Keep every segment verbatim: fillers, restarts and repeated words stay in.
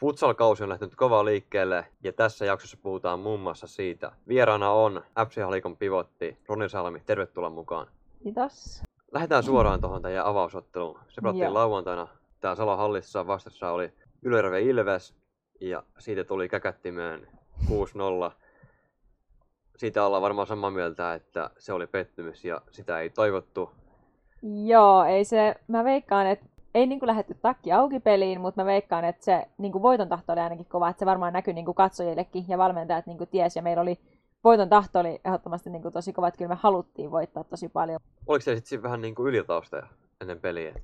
Futsal-kausi on lähtenyt kovaa liikkeelle ja tässä jaksossa puhutaan muun muassa siitä. Vieraana on F C Halikon pivotti Roni Salmi. Tervetuloa mukaan. Kiitos. Lähdetään suoraan tuohon teidän avausotteluun. Se pelattiin lauantaina täällä Salon hallissa. Vastassa oli Ylöjärven Ilves ja siitä tuli käkättimeen kuusi nolla. Siitä ollaan varmaan samaa mieltä, että se oli pettymys ja sitä ei toivottu. Joo, ei se, mä veikkaan, että ei niin kuin lähdetty takki auki peliin, mutta mä veikkaan, että se niin kuin voiton tahto oli ainakin kova, että se varmaan näkyi niin kuin katsojillekin ja valmentajat niin kuin ties, ja meillä oli voiton tahto oli ehdottomasti niin kuin tosi kova, että kyllä me haluttiin voittaa tosi paljon. Oliko se sitten vähän niin kuin ylitaustaja ennen peliä?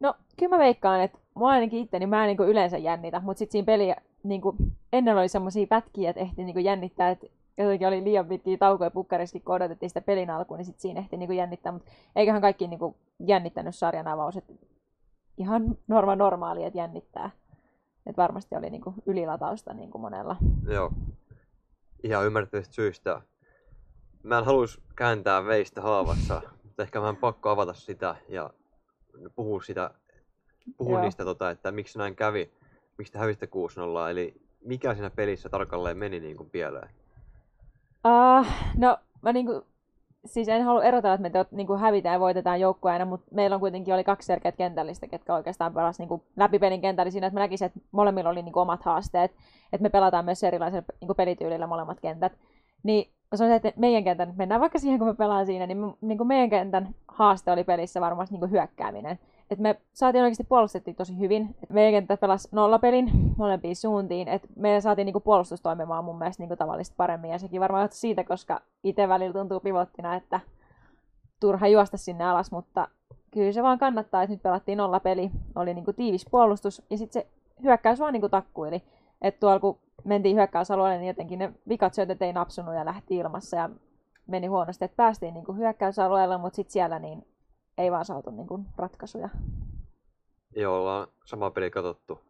No kyllä mä veikkaan, että mua ainakin itse, niin mä en niin kuin yleensä jännitä, mutta sitten siinä peliä niin kuin ennen oli semmoisia pätkiä, että ehti niin kuin jännittää, että jotenkin oli liian pitkiä taukoja pukkarissakin, kun odotettiin sitä pelin alkuun, niin sitten siinä ehti niin kuin jännittää, mutta eiköhän kaikki niin kuin jännittänyt sarjan avaus, että ihan norma normaalia, että jännittää. Et varmasti oli niin kuin ylilatausta niin kuin monella. Joo, ihan ymmärrettävistä syistä. Mä en halus kääntää veistä haavassa, mutta ehkä mä en pakko avata sitä ja puhua, sitä, puhua niistä, tota, että miksi näin kävi, miksi te hävisitte kuusi nolla, eli mikä siinä pelissä tarkalleen meni niin kuin pieleen? Uh, no, mä niinku, siis en halua erotella, että me teot, niinku, hävitään ja voitetaan joukkoja aina, mutta meillä on kuitenkin oli kaksi selkeät kentällistä, ketkä oikeastaan pelas niinku, läpi pelin kentällä siinä, että mä näkisin, että molemmilla oli niinku, omat haasteet, että me pelataan myös erilaisilla niinku, pelityylillä molemmat kentät. Niin se on se, että meidän kentän, nyt mennään vaikka siihen, kun me pelaan siinä, niin, me, niin meidän kentän haaste oli pelissä varmasti niin hyökkääminen. Et me saatiin oikeasti puolustettiin tosi hyvin. Et meidän kenttä pelasi nollapelin molempiin suuntiin. Et me saatiin niin puolustus toimimaan mun mielestä niin tavallista paremmin. Ja sekin varmaan johtuu siitä, koska itse välillä tuntuu pivottina, että turha juosta sinne alas. Mutta kyllä se vaan kannattaa, että nyt pelattiin nollapeli. Oli niin tiivis puolustus ja sitten se hyökkäys vaan niin takkuili. Et tuolla kun mentiin hyökkäysalueelle, niin jotenkin ne vikat syötöt ei napsunut ja lähti ilmassa ja meni huonosti, että päästiin niin hyökkäysalueella, mutta sitten siellä niin ei vaan saatu niin kuin ratkaisuja. Joo, ollaan sama peli katsottu.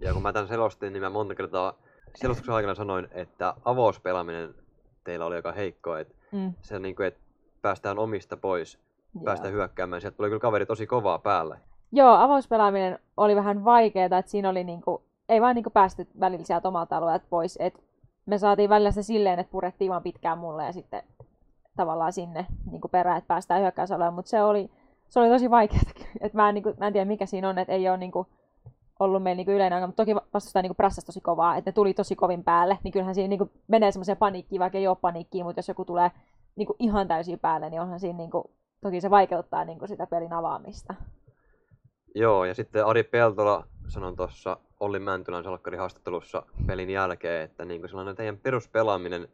Ja kun mä tämän selostin, niin mä monta kertaa selostuksen aikana sanoin, että avauspelaaminen teillä oli aika heikko. Että mm. se niin kuin, että päästään omista pois, Joo. päästään hyökkäämään. Sieltä tuli kyllä kaveri tosi kovaa päälle. Joo, avauspelaaminen oli vähän vaikeaa, että siinä oli niin kuin ei vaan niinku päästy välillä sieltä omalta alueelta pois. Et me saatiin välillä sitä silleen, että purettiin vaan pitkään mulle ja sitten tavallaan sinne niinku perään, että päästään hyökkäysalueen. Mutta se oli, se oli tosi vaikeaa. Et mä, en, niinku, mä en tiedä mikä siinä on, että ei ole niinku ollut meillä niinku yleinen aika, mutta toki vastustaa niinku prassasi tosi kovaa, että ne tuli tosi kovin päälle. Niin kyllähän siinä niinku menee semmoiseen paniikkiin, vaikka ei ole paniikkiin, mutta jos joku tulee niinku ihan täysin päälle, niin onhan siinä niinku, toki se vaikeuttaa niinku sitä pelin avaamista. Joo, ja sitten Ari Peltola sanon tuossa Olli Mäntylän salkkarin haastattelussa pelin jälkeen, että niin sellainen teidän peruspelaaminen,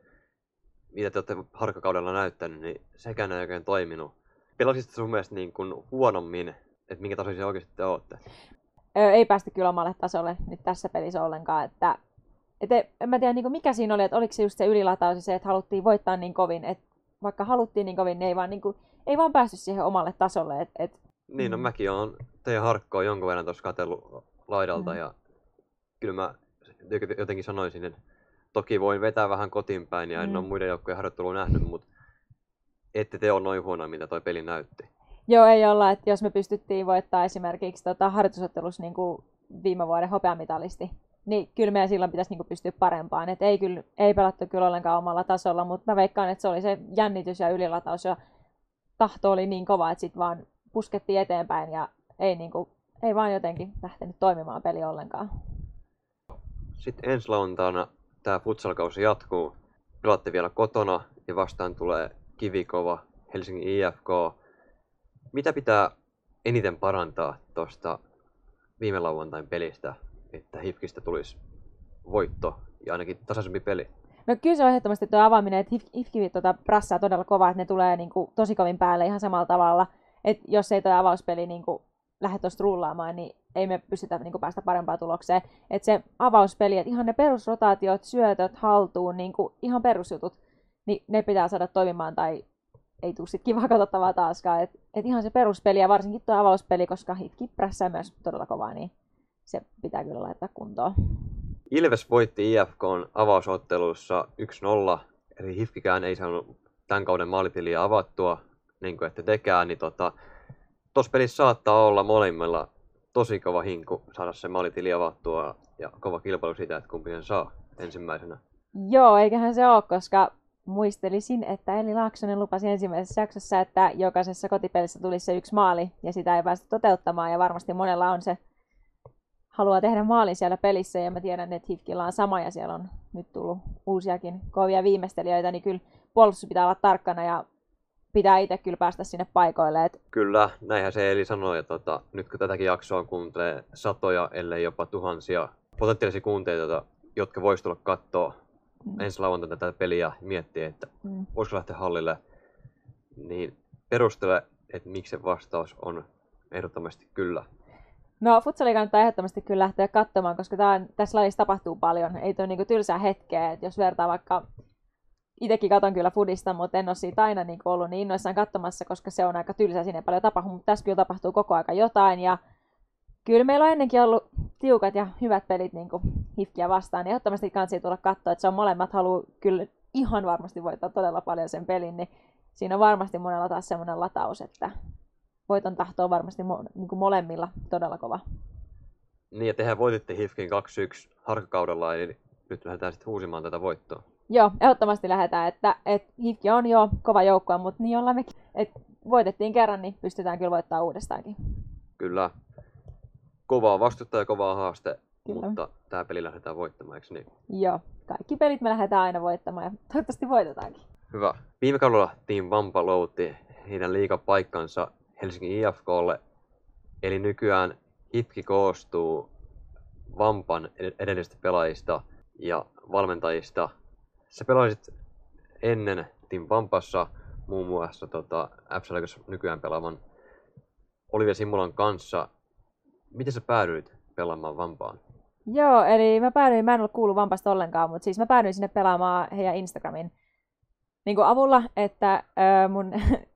mitä te olette harkkakaudella näyttänyt, niin sekään ei oikein toiminut. Pelasitte sun mielestä niin kuin huonommin, että minkä tasoisia oikeasti te olette? Ei päästy kyllä omalle tasolle nyt tässä pelissä ollenkaan. Että, et en mä tiedä niin kuin mikä siinä oli, että oliko se just se ylilataus ja se, että haluttiin voittaa niin kovin, että vaikka haluttiin niin kovin, niin ei vaan, niin kuin, ei vaan päästy siihen omalle tasolle. Et, et... Niin, no mäkin olen teidän harkkoa jonkun verran tuossa katsellut laidalta mm. ja kyllä mä jotenkin sanoisin, että toki voin vetää vähän kotiin päin ja en mm. ole muiden joukkojen harjoittelua nähnyt, mutta ette te ole noin huonoa, mitä toi peli näytti. Joo, ei olla. Että jos me pystyttiin voittaa esimerkiksi tota, harjoitusottelussa niin kuin viime vuoden hopeamitalisti, niin kyllä meidän silloin pitäisi niin kuin pystyä parempaan. Et ei, kyllä, ei pelattu kyllä ollenkaan omalla tasolla, mutta mä veikkaan, että se oli se jännitys ja ylilataus ja tahto oli niin kova, että sitten vaan puskettiin eteenpäin ja ei, niin kuin, ei vaan jotenkin lähtenyt toimimaan peli ollenkaan. Sitten ensi lauantaina tämä futsalkausi jatkuu. Pelaatte vielä kotona ja vastaan tulee kivikova Helsingin I F K. Mitä pitää eniten parantaa tuosta viime lauantain pelistä, että H I F K:stä tulisi voitto ja ainakin tasaisempi peli? No kyllä se on ehdottomasti tuo avaaminen, että H I F K tuota prassaa todella kovaa, että ne tulee niin kuin tosi kovin päälle ihan samalla tavalla. Et jos ei tuo avauspeli niin kuin lähde tuosta rullaamaan, niin ei me pystytä niin kuin päästä parempaan tulokseen. Et se avauspeli, että ihan ne perusrotaatiot, syötöt, haltuun, niin kuin ihan perusjutut, niin ne pitää saada toimimaan tai ei tule sitten kivaa katsottavaa taaskaan. Et, et ihan se peruspeli ja varsinkin tuo avauspeli, koska H I F K prässää myös todella kovaa, niin se pitää kyllä laittaa kuntoon. Ilves voitti I F K:n avausottelussa yksi nolla, eli H I F K:kään ei saanut tämän kauden maalipeliä avattua, niin kuin ette tekään, niin tota, tuossa pelissä saattaa olla molemmilla tosi kova hinku saada se maalitili avattua. ja kova kilpailu siitä, että kumpi sen saa ensimmäisenä. Joo, eiköhän se ole, koska muistelisin, että Eli Laaksonen lupasi ensimmäisessä jaksossa, että jokaisessa kotipelissä tulisi se yksi maali ja sitä ei päästä toteuttamaan ja varmasti monella on se haluaa tehdä maalin siellä pelissä ja mä tiedän, että H I F K:llä on sama ja siellä on nyt tullut uusiakin kovia viimeistelijöitä, niin kyllä puolustus pitää olla tarkkana ja pitää itse kyllä päästä sinne paikoille. Et... Kyllä, näinhän se Eli sanoi, että tota, nyt kun tätäkin jaksoa kuuntelee satoja, ellei jopa tuhansia potentiaalisia kuunteita, jotka voisi tulla katsoa mm. ensi lauantaina tätä peliä ja miettiä, että mm. voisiko lähteä hallille, niin perustele, että miksi se vastaus on ehdottomasti kyllä. No, futsalia kannattaa ehdottomasti kyllä lähteä katsomaan, koska tää on, tässä lajissa tapahtuu paljon. Ei tule niinku tylsää hetkeä, että jos vertaa vaikka... Itsekin katon kyllä fudista, mutta en ole siitä aina niin ollut niin innoissaan katsomassa, koska se on aika tylsää, siinä ei paljon tapahdu, mutta tässä kyllä tapahtuu koko aika jotain. Ja kyllä meillä on ennenkin ollut tiukat ja hyvät pelit niin kuin H I F K:ää vastaan, ehdottomasti kansi tulla katsoa, että se on molemmat haluaa kyllä ihan varmasti voittaa todella paljon sen pelin, niin siinä on varmasti monella taas semmoinen lataus, että voiton tahto on varmasti mo- niin kuin molemmilla todella kova. Niin, ja tehän voititte H I F K:n kaksi yksi harkakaudella, eli nyt lähdetään sitten huusimaan tätä voittoa. Joo, ehdottomasti lähdetään, että et, H I F K on jo kova joukkoa, mutta niin ollaan mekin. Et, voitettiin kerran, niin pystytään kyllä voittamaan uudestaankin. Kyllä. Kovaa vastustaja ja kovaa haaste, kyllä. Mutta tämä peli lähdetään voittamaan, eikö niin? Joo, kaikki pelit me lähdetään aina voittamaan ja toivottavasti voitetaankin. Hyvä. Viime kaudella Team Vamppa louti heidän liigapaikkansa Helsingin I F K:lle. Eli nykyään H I F K koostuu Vampan edellisistä pelaajista ja valmentajista. Sä pelasit ennen Team Vamppassa muun muassa tota, F C Halikon nykyään pelaavan Olivia Simmolan kanssa. Miten sä päädyit pelaamaan Vamppaan? Joo, eli mä päädyin, mä en ollut kuullut Vamppasta ollenkaan, mutta siis mä päädyin sinne pelaamaan heidän Instagramin niin kuin avulla, että ö, mun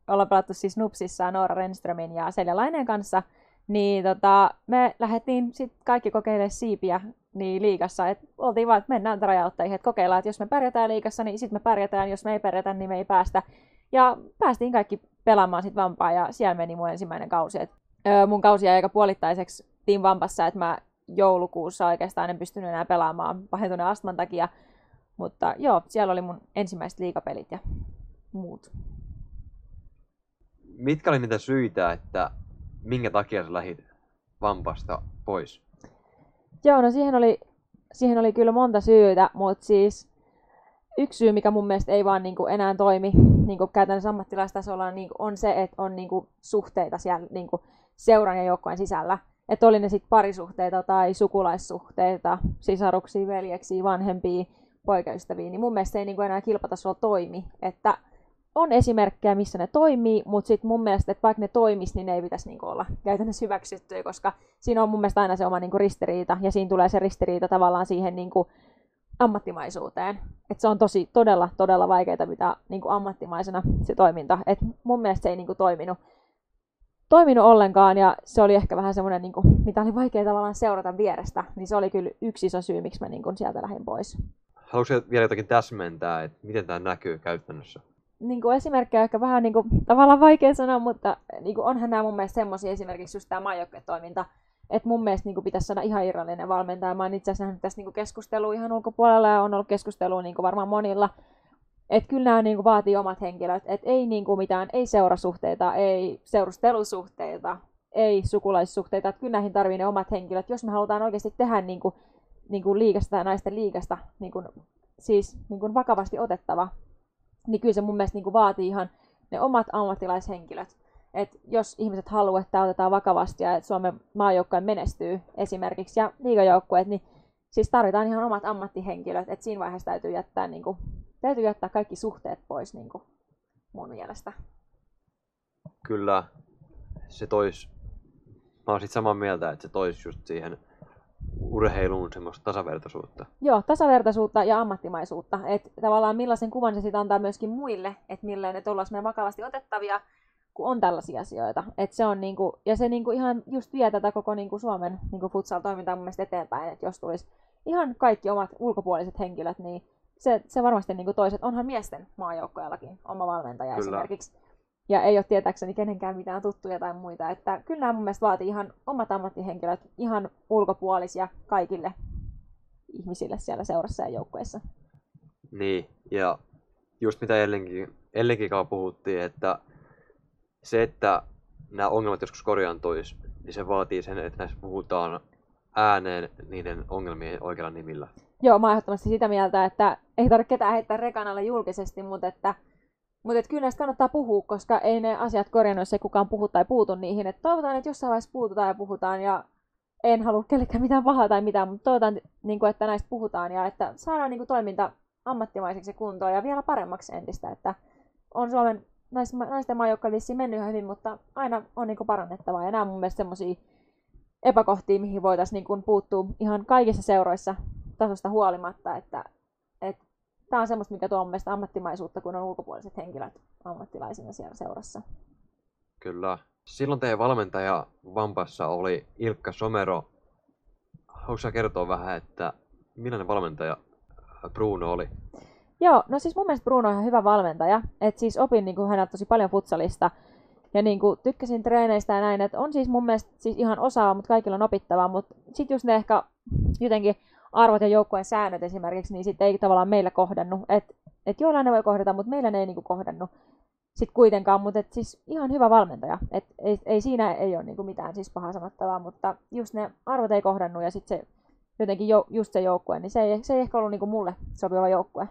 ollaan pelattu siis Nupsissa Noora Renströmin ja Selja Laineen kanssa, niin tota, me lähdettiin sit kaikki kokeilemaan siipiä. Niin liigassa, että oltiin vaan, että mennään rajauttajia, että kokeillaan, että jos me pärjätään liigassa, niin sitten me pärjätään, jos me ei pärjätä, niin me ei päästä. Ja päästiin kaikki pelaamaan sitten Vampaa ja siellä meni mun ensimmäinen kausi. Et, ö, mun kausi jäi aika puolittaiseksi Team Vampassa, että mä joulukuussa oikeastaan en pystynyt enää pelaamaan pahentuneen astman takia. Mutta joo, siellä oli mun ensimmäiset liigapelit ja muut. Mitkä oli niitä syitä, että minkä takia sä lähdit Vampasta pois? Joo, no siihen oli, siihen oli kyllä monta syytä, mutta siis yksi syy, mikä mun mielestä ei vaan niinku enää toimi niinku käytännössä ammattilaistasolla, niin on se, että on niinku suhteita siellä niinku seuran ja joukkojen sisällä. Että oli ne sitten parisuhteita tai sukulaissuhteita, sisaruksia, veljeksiä, vanhempia, poikaystäviä, niin mun mielestä se ei niinku enää kilpatasolla toimi. Että on esimerkkejä, missä ne toimii, mutta sitten mun mielestä, että vaikka ne toimisi, niin ne ei pitäisi niinku olla käytännössä hyväksyttyä, koska siinä on mun mielestä aina se oma niinku ristiriita, ja siinä tulee se ristiriita tavallaan siihen niinku ammattimaisuuteen. Et se on tosi todella, todella vaikeaa pitää niinku ammattimaisena se toiminta. Et mun mielestä se ei niinku toiminut, toiminut ollenkaan, ja se oli ehkä vähän semmoinen, niinku, mitä oli vaikea tavallaan seurata vierestä, niin se oli kyllä yksi iso syy, miksi mä niinku sieltä lähdin pois. Haluatko vielä jotakin täsmentää, että miten tämä näkyy käytännössä? Niin kuin esimerkkejä on ehkä vähän niin kuin, tavallaan vaikea sanoa, mutta niin kuin onhan nämä mun mielestä semmoisia, esimerkiksi just tämä maajoukkuetoiminta, että mun mielestä niin kuin pitäisi saada ihan irrallinen valmentaja. Mä oon itse asiassa nähnyt tässä niin kuin keskustelua ihan ulkopuolella ja on ollut keskustelua niin kuin varmaan monilla. Että kyllä nämä niin kuin vaatii omat henkilöt, että ei niin kuin mitään, ei seurasuhteita, ei seurustelusuhteita, ei sukulaissuhteita, että kyllä näihin tarvii ne omat henkilöt, jos me halutaan oikeasti tehdä niin kuin, niin kuin liigasta tai naisten liigasta niin kuin, siis niin kuin vakavasti otettava. Niin kyllä se mun mielestä niin vaatii ihan ne omat ammattilaishenkilöt. Et jos ihmiset haluaa, että otetaan vakavasti ja että Suomen maajoukkojen menestyy esimerkiksi ja liigajoukkueet, niin siis tarvitaan ihan omat ammattihenkilöt. Et siinä vaiheessa täytyy jättää, niin kuin, täytyy jättää kaikki suhteet pois niin kuin mun mielestä. Kyllä se toisi, mä oon sit samaa mieltä, että se toisi just siihen urheiluun semmoista tasavertaisuutta. Joo, tasavertaisuutta ja ammattimaisuutta. Että tavallaan millaisen kuvan se sitten antaa myöskin muille, että milleen ne ollaan meidän vakavasti otettavia, kun on tällaisia asioita. Et se on niinku, ja se niinku ihan just vie tätä koko niinku Suomen niinku futsal-toimintaa mun mielestä eteenpäin, että jos tulisi ihan kaikki omat ulkopuoliset henkilöt, niin se, se varmasti niinku toiset, onhan miesten maajoukkojallakin oma valmentaja kyllä. Esimerkiksi. Ja ei ole tietääkseni kenenkään mitään tuttuja tai muita. Että kyllä nämä mun mielestä vaatii ihan omat ammattihenkilöt, ihan ulkopuolisia kaikille ihmisille siellä seurassa ja joukkueessa. Niin, ja just mitä Ellenkin, Ellenkin kanssa puhuttiin, että se, että nämä ongelmat joskus korjaantuisi, niin se vaatii sen, että näissä puhutaan ääneen niiden ongelmien oikealla nimillä. Joo, mä oon ehdottomasti sitä mieltä, että ei tarvitse ketään heittää rekan alle julkisesti, mutta että Mutta et kyllä näistä kannattaa puhua, koska ei ne asiat korjannut, jos ei kukaan puhu tai puutu niihin. Et toivotaan, että jossain vaiheessa puututaan ja puhutaan. Ja en halua kellekään mitään pahaa tai mitään, mutta toivotaan, että näistä puhutaan ja että saadaan toiminta ammattimaiseksi kuntoon ja vielä paremmaksi entistä. Että on Suomen naisten maajoukkojen vissiin mennyt ihan hyvin, mutta aina on parannettavaa. Ja nämä on mun mielestä sellaisia epäkohtia, mihin voitaisiin puuttua ihan kaikissa seuroissa tasosta huolimatta. Että, että tämä on semmoista, mikä tuo mielestäni ammattimaisuutta, kun on ulkopuoliset henkilöt ammattilaisina siellä seurassa. Kyllä. Silloin teidän valmentaja Vampassa oli Ilkka Somero. Haluatko sinä kertoa vähän, että millainen valmentaja Bruno oli? Joo, no siis mun mielestä Bruno on ihan hyvä valmentaja. Et siis opin niin häneltä tosi paljon futsalista ja niin kuin tykkäsin treeneistä ja näin. Et on siis mun mielestä siis ihan osaava, mutta kaikilla on opittavaa. Mutta sitten just ne ehkä jotenkin arvot ja joukkueen säännöt esimerkiksi, niin sitten ei tavallaan meillä kohdannut. Että et joillain ne voi kohdata, mutta meillä ne ei niinku kohdannut sitten kuitenkaan. Mutta siis ihan hyvä valmentaja. Et ei, ei, siinä ei ole niinku mitään siis pahaa sanottavaa, mutta just ne arvot ei kohdannut ja sitten se, jotenkin jo, just se joukkue, niin se ei, se ei ehkä ollut niinku mulle sopiva joukkue.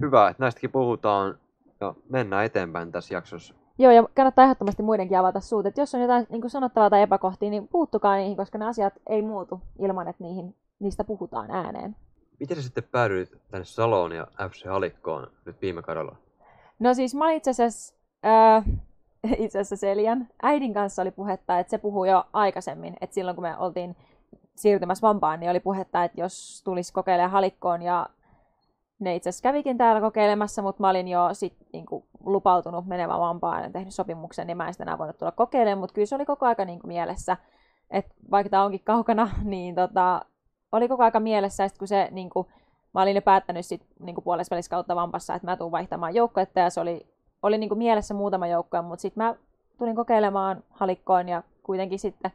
Hyvä, että näistäkin puhutaan ja mennään eteenpäin tässä jaksossa. Joo, ja kannattaa ehdottomasti muidenkin avata suut, että jos on jotain niin kuin sanottavaa tai epäkohtia, niin puuttukaa niihin, koska ne asiat ei muutu ilman, että niihin, niistä puhutaan ääneen. Miten sä sitten päädyit tänne Saloon ja F C Halikkoon nyt viime kaudella? No siis mä itse asiassa, äh, itse asiassa Seljan äidin kanssa oli puhetta, että se puhui jo aikaisemmin, että silloin kun me oltiin siirtymässä Vampaan, niin oli puhetta, että jos tulisi kokeilemaan Halikkoon ja ne itse asiassa kävikin täällä kokeilemassa, mutta mä olin jo sit, niin kuin, lupautunut menevän Vampaan ja tehnyt sopimuksen, niin mä en sitä enää voinut tulla kokeilemaan, mutta kyllä se oli koko ajan niin mielessä, että vaikka tämä onkin kaukana, niin tota, oli koko ajan mielessä, ja sit, kun se, niin kuin, mä olin jo päättänyt sit, niin kuin, puolesvälissä kautta Vampassa, että mä tuun vaihtamaan joukkuetta, ja se oli, oli niin kuin, mielessä muutama joukkue, mutta sitten mä tulin kokeilemaan Halikkoon, ja kuitenkin sitten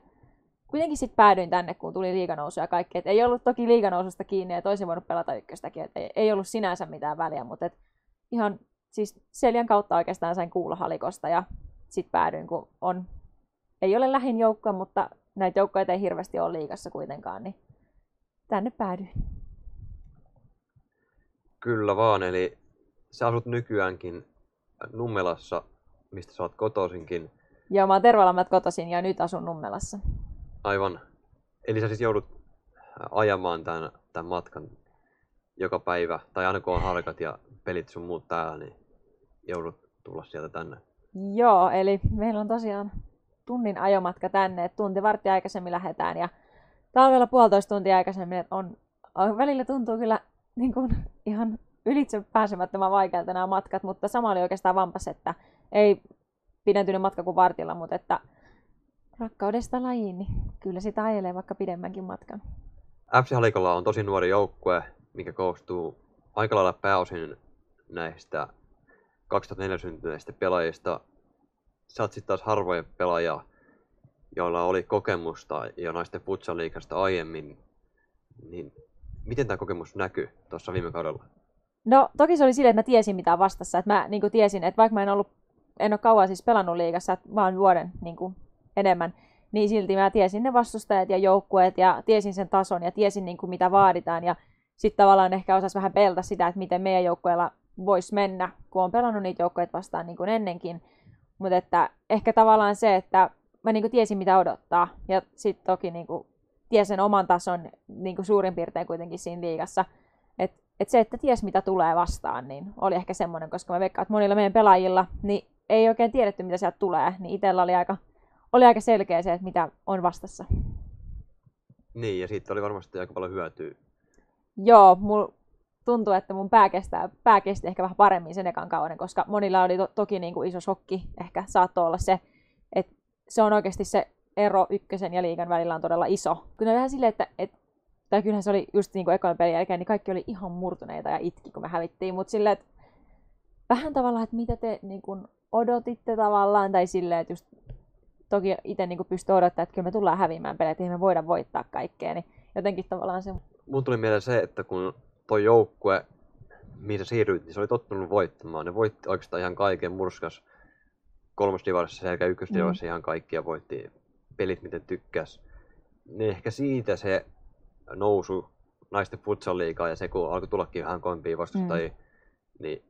Kuitenkin sitten päädyin tänne, kun tuli liiganousu ja kaikki. Et ei ollut toki liiganoususta kiinni ja toisin voinut pelata ykköstäkin. Et ei, ei ollut sinänsä mitään väliä, mutta et ihan siis Seljan kautta oikeastaan sain kuulla Halikosta ja sitten päädyin, kun on, ei ole lähin joukkoa, mutta näitä joukkoja ei hirveästi ole liigassa kuitenkaan, niin tänne päädyin. Kyllä vaan, eli sä asut nykyäänkin Nummelassa, mistä sä oot kotoisinkin. Joo, mä oon Tervalammat kotoisin ja nyt asun Nummelassa. Aivan. Eli sä siis joudut ajamaan tämän, tämän matkan joka päivä, tai aina kun on harkat ja pelit sun muut täällä, niin joudut tulla sieltä tänne. Joo, eli meillä on tosiaan tunnin ajomatka tänne, että tunti varttia aikaisemmin lähdetään ja talvella puolitoista tuntia aikaisemmin, että on, välillä tuntuu kyllä niin kuin, ihan ylitse pääsemättömän vaikealta nämä matkat, mutta sama oli oikeastaan Vampas, että ei pidentynyt matka kuin vartilla, mutta että rakkaudesta lajiin, niin kyllä sitä ajelee vaikka pidemmänkin matkan. F C Halikolla on tosi nuori joukkue, mikä koostuu aika lailla pääosin näistä kaksituhattaneljä syntyneistä pelaajista. Sä oot sitten taas harvoja pelaajia, joilla oli kokemusta jo naisten futsal-liigasta aiemmin. Niin miten tämä kokemus näkyy tuossa viime kaudella? No toki se oli silleen, että mä tiesin mitä vastassa. Että mä niin kuin tiesin, että vaikka mä en, ollut, en ole kauan siis pelannut liigassa, vaan vuoden niin kuin enemmän, niin silti mä tiesin ne vastustajat ja joukkueet ja tiesin sen tason ja tiesin niin kuin mitä vaaditaan ja sitten tavallaan ehkä osas vähän pelata sitä, että miten meidän joukkueella voisi mennä, kun on pelannut niitä joukkueet vastaan niin kuin ennenkin, mutta että ehkä tavallaan se, että mä niin kuin tiesin mitä odottaa ja sitten toki niin kuin tiesin oman tason niin kuin suurin piirtein kuitenkin siinä liigassa, että et se, että ties mitä tulee vastaan, niin oli ehkä semmoinen, koska mä veikkaan, että monilla meidän pelaajilla niin ei oikein tiedetty mitä sieltä tulee, niin itsellä oli aika Oli aika selkeä se, että mitä on vastassa. Niin, ja siitä oli varmasti aika paljon hyötyä. Joo, mul tuntuu, että mun pää, kestää, pää kesti ehkä vähän paremmin sen ekan kauden, koska monilla oli to- toki niinku iso shokki. Ehkä saattoi olla se, että se on oikeasti se ero ykkösen ja liigan välillä on todella iso. Kyllä vähän silleen, että et, tai kyllähän se oli just niinku ekan pelin jälkeen, niin kaikki oli ihan murtuneita ja itki, kun me hävittiin. Mutta silleen, että vähän tavallaan, että mitä te niinku odotitte tavallaan, tai silleen, että just toki itse niin pystyy odottamaan, että kyllä me tullaan häviämään pelejä, että me voidaan voittaa kaikkea. Niin jotenkin tavallaan se. Mun tuli mieleen se, että kun toi joukkue, mihin se siirryit, niin se oli tottunut voittamaan. Ne voitti oikeastaan ihan kaiken, murskas kolmosdivarissa ja ykkösdivarissa mm. ihan kaikkia, voitti pelit miten tykkäs. Niin ehkä siitä se nousu naisten futsal-liigaan ja se kun alkoi tullakin vähän koimpia vastustajia, mm. niin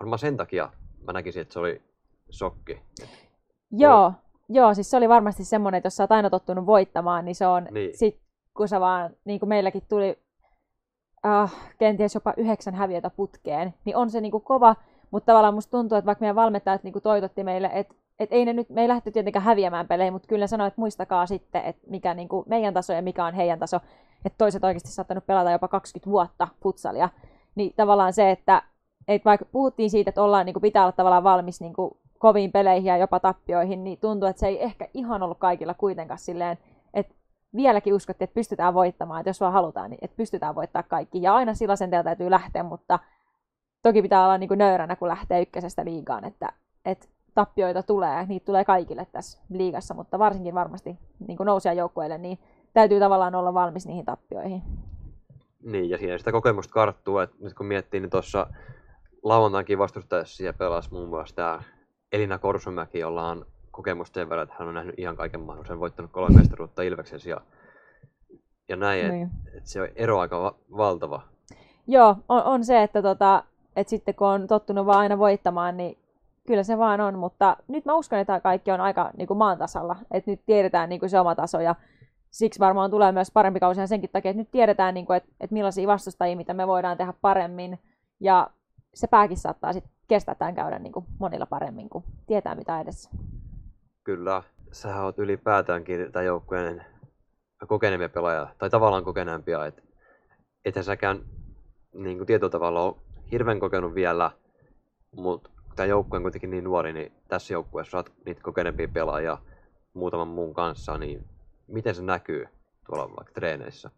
varmaan sen takia mä näkisin, että se oli shokki. Joo, joo, siis se oli varmasti semmoinen, että jos sä oot aina tottunut voittamaan, niin se on niin. Sit, kun sä vaan, niin kuin meilläkin tuli äh, kenties jopa yhdeksän häviötä putkeen, niin on se niin kuin kova, mutta tavallaan musta tuntuu, että vaikka meidän valmentajat niin kuin toitotti meille, että et ei ne nyt, me ei lähdetty tietenkään häviämään pelejä, mutta kyllä ne sanoi, että muistakaa sitten, että mikä niin kuin meidän taso ja mikä on heidän taso, että toiset oikeasti saattanut pelata jopa kaksikymmentä vuotta futsalia, niin tavallaan se, että et vaikka puhuttiin siitä, että ollaan, niin kuin pitää olla tavallaan valmis niin kuin koviin peleihin ja jopa tappioihin, niin tuntuu, että se ei ehkä ihan ollut kaikilla kuitenkaan silleen, että vieläkin uskottiin, että pystytään voittamaan, että jos vaan halutaan, niin että pystytään voittaa kaikki. Ja aina silloin teillä täytyy lähteä, mutta toki pitää olla niin kuin nöyränä, kun lähtee ykkösestä liigaan, että, että tappioita tulee, niitä tulee kaikille tässä liigassa, mutta varsinkin varmasti niin kuin nousijajoukkueille, niin täytyy tavallaan olla valmis niihin tappioihin. Niin, ja siinä sitä kokemusta karttuu, että nyt kun miettii, niin tuossa lauantainkin vastustajassa siellä pelasi muun muassa tämä Elina Korsumäki, jolla on kokemusta sen verran, että hän on nähnyt ihan kaiken mahdollisen, voittanut kolme mestaruutta Ilveksessä ja, ja näin, no että et se on ero aika va- valtava. Joo, on, on se, että tota, et sitten kun on tottunut vaan aina voittamaan, niin kyllä se vaan on, mutta nyt mä uskon, että kaikki on aika niin kuin maan tasalla, että nyt tiedetään niin kuin se oma taso ja siksi varmaan tulee myös parempi kausi ihan senkin takia, että nyt tiedetään, niin kuin, että, että millaisia vastustajia, mitä me voidaan tehdä paremmin ja se pääkin saattaa sitten kestää tämän käydä niin kuin monilla paremmin, kun tietää mitä edessä. Kyllä. Sähän oot ylipäätäänkin tämän joukkueen kokeneempia pelaajia, tai tavallaan kokeneempia. Et, ethän säkään niin kuin tietyllä tavalla ole hirveän kokenut vielä, mutta tämä joukkue on kuitenkin niin nuori, niin tässä joukkueessa oot niitä kokeneempia pelaajia muutaman muun kanssa, niin miten se näkyy tuolla vaikka treeneissä?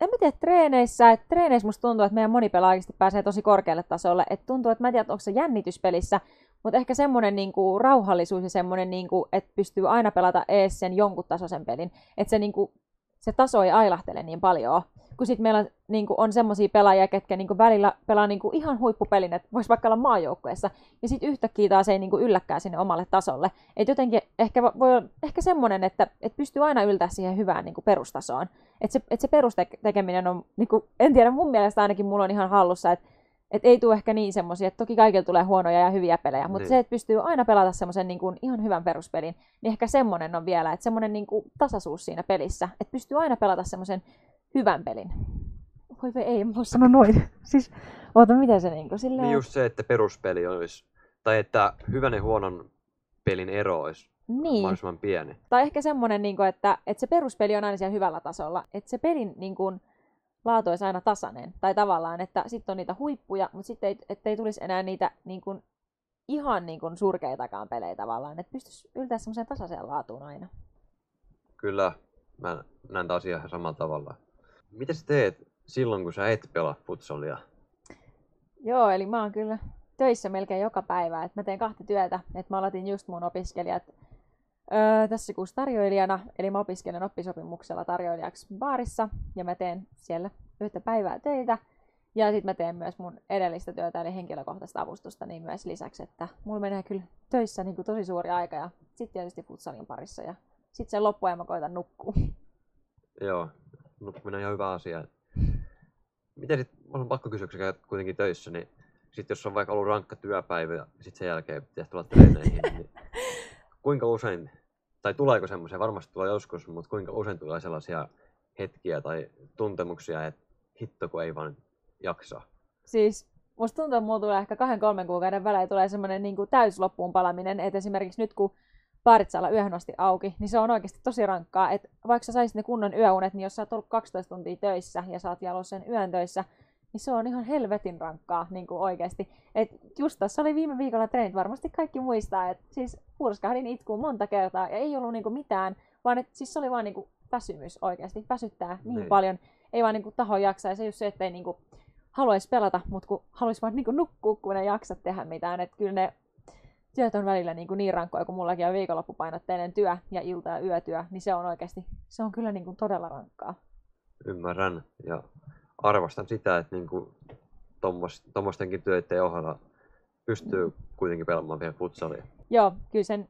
En mä tiedä treeneissä, että treeneissä musta tuntuu, että meidän moni pelaaja oikeasti pääsee tosi korkealle tasolle. Et tuntuu, että mä en tiedä, onko se jännityspelissä, mutta ehkä semmoinen niinku rauhallisuus ja semmoinen, niinku, että pystyy aina pelata ees sen jonkun tasoisen pelin. Että se, niinku, se taso ei ailahtele niin paljon. Kun sitten meillä niinku, on semmoisia pelaajia, ketkä niinku, välillä pelaa niinku, ihan huippupelin, että voisi vaikka olla maajoukkueessa. Ja sitten yhtäkkiä taas ei niinku, ylläkään sinne omalle tasolle. Et jotenkin ehkä, voi, ehkä semmoinen, että et pystyy aina yltää siihen hyvään niinku, perustasoon. Että se, et se perustekeminen on, niinku, en tiedä, mun mielestä ainakin mulla on ihan hallussa, että et ei tule ehkä niin semmoisia, että toki kaikilla tulee huonoja ja hyviä pelejä, mutta niin. Se, että pystyy aina pelata semmoisen niinku, ihan hyvän peruspelin, niin ehkä semmoinen on vielä, että semmoinen niinku, tasaisuus siinä pelissä, että pystyy aina pelata semmoisen hyvän pelin. Voi voi ei, en voi sanoa noin. Siis, oota, mitä se niinku silleen... Niin just se, että peruspeli olisi, tai että hyvän ja huonon pelin ero olisi. Niin. Mahdollisimman pieni. Tai ehkä semmoinen, että se peruspeli on aina siellä hyvällä tasolla, että se pelin laatu olisi aina tasainen. Tai tavallaan, että sitten on niitä huippuja, mutta sitten ei tulisi enää niitä ihan surkeitakaan pelejä tavallaan. Että pystyisi yltää semmoiseen tasaiseen laatuun aina. Kyllä, mä näen taas ihan samalla tavalla. Mitä sä teet silloin, kun sä et pelaa futsalia? Joo, eli mä oon kyllä töissä melkein joka päivä. Et mä teen kahta työtä. Et mä aloitin just mun opiskelijat. Öö, tässä kuussa tarjoilijana, eli mä opiskelen oppisopimuksella tarjoilijaksi baarissa ja mä teen siellä yhtä päivää töitä. Ja sit mä teen myös mun edellistä työtä, eli henkilökohtaista avustusta, niin myös lisäksi, että mulla menee kyllä töissä niin kuin tosi suuri aika ja sit tietysti futsalin parissa ja sit sen loppuajan mä koitan nukkua. Joo, nukkuminen on ihan hyvä asia. Miten sit, on pakko kysyä, kun sä käyt kuitenkin töissä, niin sit jos on vaikka ollut rankka työpäivä ja sit sen jälkeen pitäisi tulla treeneihin, niin kuinka usein tai tuleeko semmoisia, varmasti tulee joskus, mutta kuinka usein tulee sellaisia hetkiä tai tuntemuksia, että hitto kun ei vaan jaksa? Siis musta tuntuu, että mulla tulee ehkä kahden kolmen kuukauden välein tulee semmoinen niin kuin täys loppuun palaminen, että esimerkiksi nyt kun baarit saa olla yöhön asti auki, niin se on oikeasti tosi rankkaa, että vaikka sä saisit ne kunnon yöunet, niin jos sä oot ollut kaksitoista tuntia töissä ja sä oot jalo sen yön töissä, niin se on ihan helvetin rankkaa niin kuin oikeasti. Et just tässä oli viime viikolla treenit, varmasti kaikki muistaa, että siis purskahdin itkuun monta kertaa ja ei ollut niin kuin mitään, vaan että siis se oli vaan niin kuin väsymys oikeasti, väsyttää niin Nein. Paljon, ei vaan niin kuin taho jaksa ja se just se, että ei niin kuin haluaisi pelata, mutta kun haluaisi vaan niin kuin nukkua, kun ei jaksa tehdä mitään, että kyllä ne työt on välillä niin, niin rankkoja, kun mullakin on viikonloppupainotteinen työ ja ilta- ja yötyö, niin se on oikeasti, se on kyllä niin kuin todella rankkaa. ymmärrän ja arvostan sitä, että niinku tuommoistenkin työiden ohella pystyy kuitenkin pelaamaan vielä futsalia. Joo, kyllä sen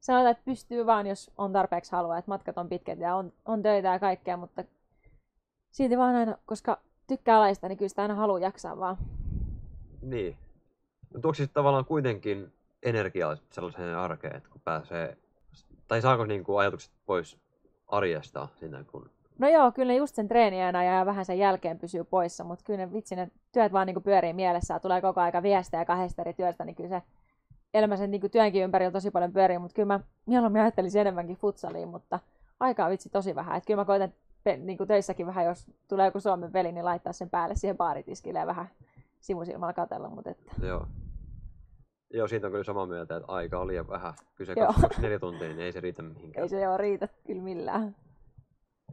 sanotaan, että pystyy vaan, jos on tarpeeksi halua, että matkat on pitkät ja on, on töitä ja kaikkea, mutta silti vaan aina, koska tykkää laista, niin kyllä sitä aina haluaa jaksaa vaan. Niin. No tuoksi tavallaan kuitenkin energiaa sellaiseen arkeen, että kun pääsee, tai saako niinku ajatukset pois arjesta siinä kun... No joo, kyllä ne just sen treeniajan ja vähän sen jälkeen pysyy poissa, mutta kyllä ne vitsi, ne työt vaan niinku pyörii mielessä ja tulee koko aika viestejä kahdesta eri työstä, niin kyllä se elämä sen niinku työnkin ympärillä tosi paljon pyörii, mutta kyllä mä mieluummin ajattelisin enemmänkin futsaliin, mutta aikaa vitsi tosi vähän, että kyllä mä koitan pe- niinku töissäkin vähän, jos tulee joku Suomen peli, niin laittaa sen päälle siihen baaritiskille ja vähän sivusilmalla katsella, mutta että... Joo. Joo, siitä on kyllä samaa mieltä, että aika oli liian vähän. Kyse kaksikymmentäneljä tuntia, niin ei se riitä mihinkään. Ei se joo riitä kyllä millään.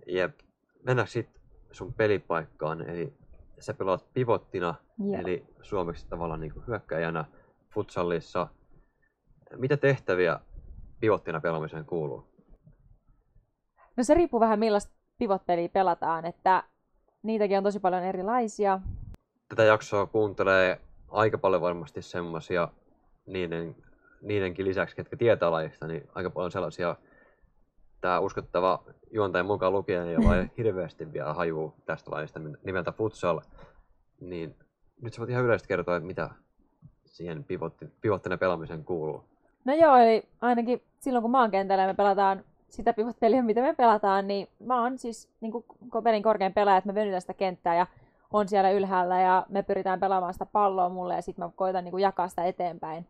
Jep. Mennään sitten sun pelipaikkaan. Eli sä pelaat pivottina, joo, eli suomeksi tavallaan niin kuin hyökkäjänä futsalissa. Mitä tehtäviä pivottina pelaamiseen kuuluu? No se riippuu vähän millaista pivotpeliä pelataan, että niitäkin on tosi paljon erilaisia. Tätä jaksoa kuuntelee aika paljon varmasti semmoisia, niiden, niidenkin lisäksi, ketkä tietää lajista, niin aika paljon sellaisia, tämä uskottava juontaja mukaan lukien, jolla ei hirveästi vielä hajuu tästä lajista nimeltä futsal, niin nyt sä voit ihan yleisesti kertoa, että mitä siihen pivottina pelaamiseen kuuluu. No joo, eli ainakin silloin kun mä oon kentällä, me pelataan sitä pivotpeliä, mitä me pelataan, niin mä oon siis niin kun pelin korkein pelaaja, että mä venytän sitä kenttää ja on siellä ylhäällä ja me pyritään pelaamaan sitä palloa mulle ja sitten mä koitan niinku jakaa sitä eteenpäin.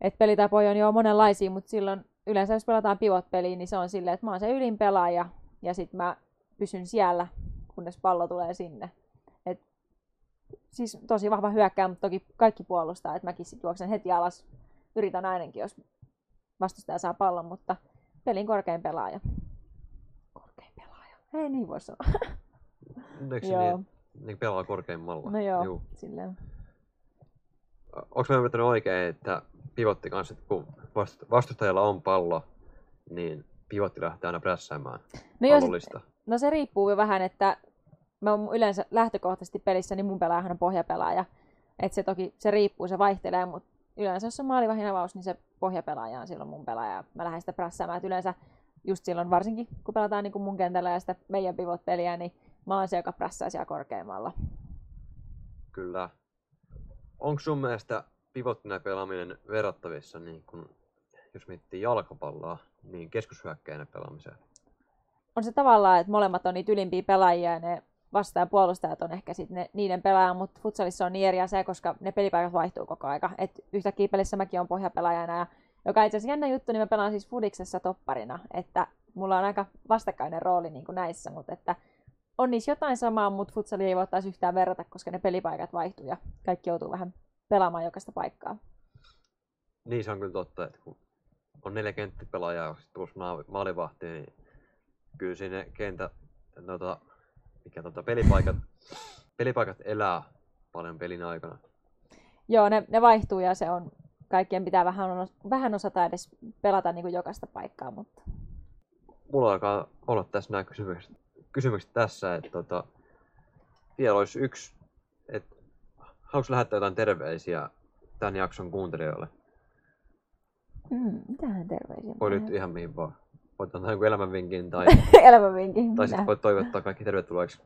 Et pelitapoja on jo monenlaisia, mutta silloin yleensä jos pelataan pivot-peliä, niin se on silleen, että mä oon se ylin pelaaja ja sitten mä pysyn siellä, kunnes pallo tulee sinne. Et siis tosi vahva hyökkää, mutta toki kaikki puolustaa, että mäkin sit juoksen heti alas. Yritän ainakin, jos vastustaja saa pallon, mutta pelin korkein pelaaja. Korkein pelaaja? Ei niin voi sanoa. Joo. Niin pelaa korkeimmalla. No joo, juu, silleen. Onko mä ymmärtänyt oikein, että pivotti kanssa, että kun vastustajalla on pallo, niin pivotti lähtee aina prässäämään no pallollista? Joo, sit, no se riippuu jo vähän, että mä yleensä lähtökohtaisesti pelissä, niin mun pelaajahan on pohjapelaaja. Että se toki, se riippuu, se vaihtelee, mutta yleensä jos on maalivahdin avaus, niin se pohjapelaaja on silloin mun pelaaja. Mä lähden sitä prässäämään, että yleensä just silloin, varsinkin kun pelataan niin kuin mun kentällä ja sitä meidän pivot-peliä, niin mä oon se, joka prässää siellä korkeimmalla. Kyllä. Onko sun mielestä pivottina pelaaminen verrattavissa, niin kun, jos miettii jalkapalloa, niin keskushyökkäjänä pelaamiseen? On se tavallaan, että molemmat on niitä ylimpiä pelaajia ja ne vastaan puolustajat on ehkä sit ne, niiden pelaajia, mutta futsalissa on niin eri asia, koska ne pelipaikat vaihtuu koko aika. Et yhtäkkiä pelissä mäkin on pohjapelaajana ja joka itse asiassa jännä juttu, niin mä pelaan siis fudiksessa topparina. Että mulla on aika vastakkainen rooli niin kuin näissä, mutta että on niissä jotain samaa, mutta futsali ei voi taas yhtään verrata, koska ne pelipaikat vaihtuu ja kaikki joutuu vähän pelaamaan jokaista paikkaa. Niin se on kyllä totta, että kun on neljä kenttipelaajaa plus maalivahti, niin kyllä siinä kentä, noita, mikä tuota, pelipaikat, pelipaikat elää paljon pelin aikana. Joo, ne, ne vaihtuu ja se on, kaikkien pitää vähän, vähän osata edes pelata niin kuin jokaista paikkaa. Mutta... Mulla alkaa olla tässä nämä kysymykset. Kysymykset tässä, että tota, vielä olisi yksi, että haluatko lähettää jotain terveisiä tämän jakson kuuntelijoille? Mm, mitähän terveisiä? Voi nyt ihan mihin vaan. Voit antaa joku elämänvinkin tai, elämänvinkin, tai sitten voit toivottaa kaikki tervetulleeksi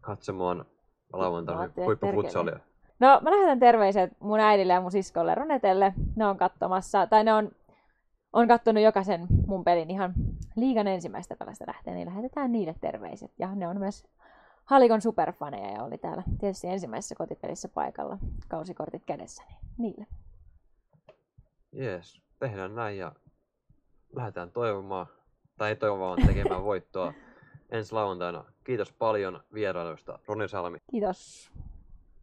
katsomaan lauantaina huippufutsalia. No mä lähetän terveiset mun äidille ja mun siskolle Ronetelle. Ne on katsomassa, tai ne on... Olen katsonut jokaisen mun pelin ihan liigan ensimmäistä pelasta lähtien, niin lähetetään niille terveiset. Ja ne on myös Halikon superfaneja ja oli täällä tietysti ensimmäisessä kotipelissä paikalla kausikortit kädessä, niin niille. Jees, tehdään näin ja lähdetään toivomaan, tai toivomaan tekemään voittoa ensi lauantaina. Kiitos paljon vierailusta, Roni Salmi. Kiitos.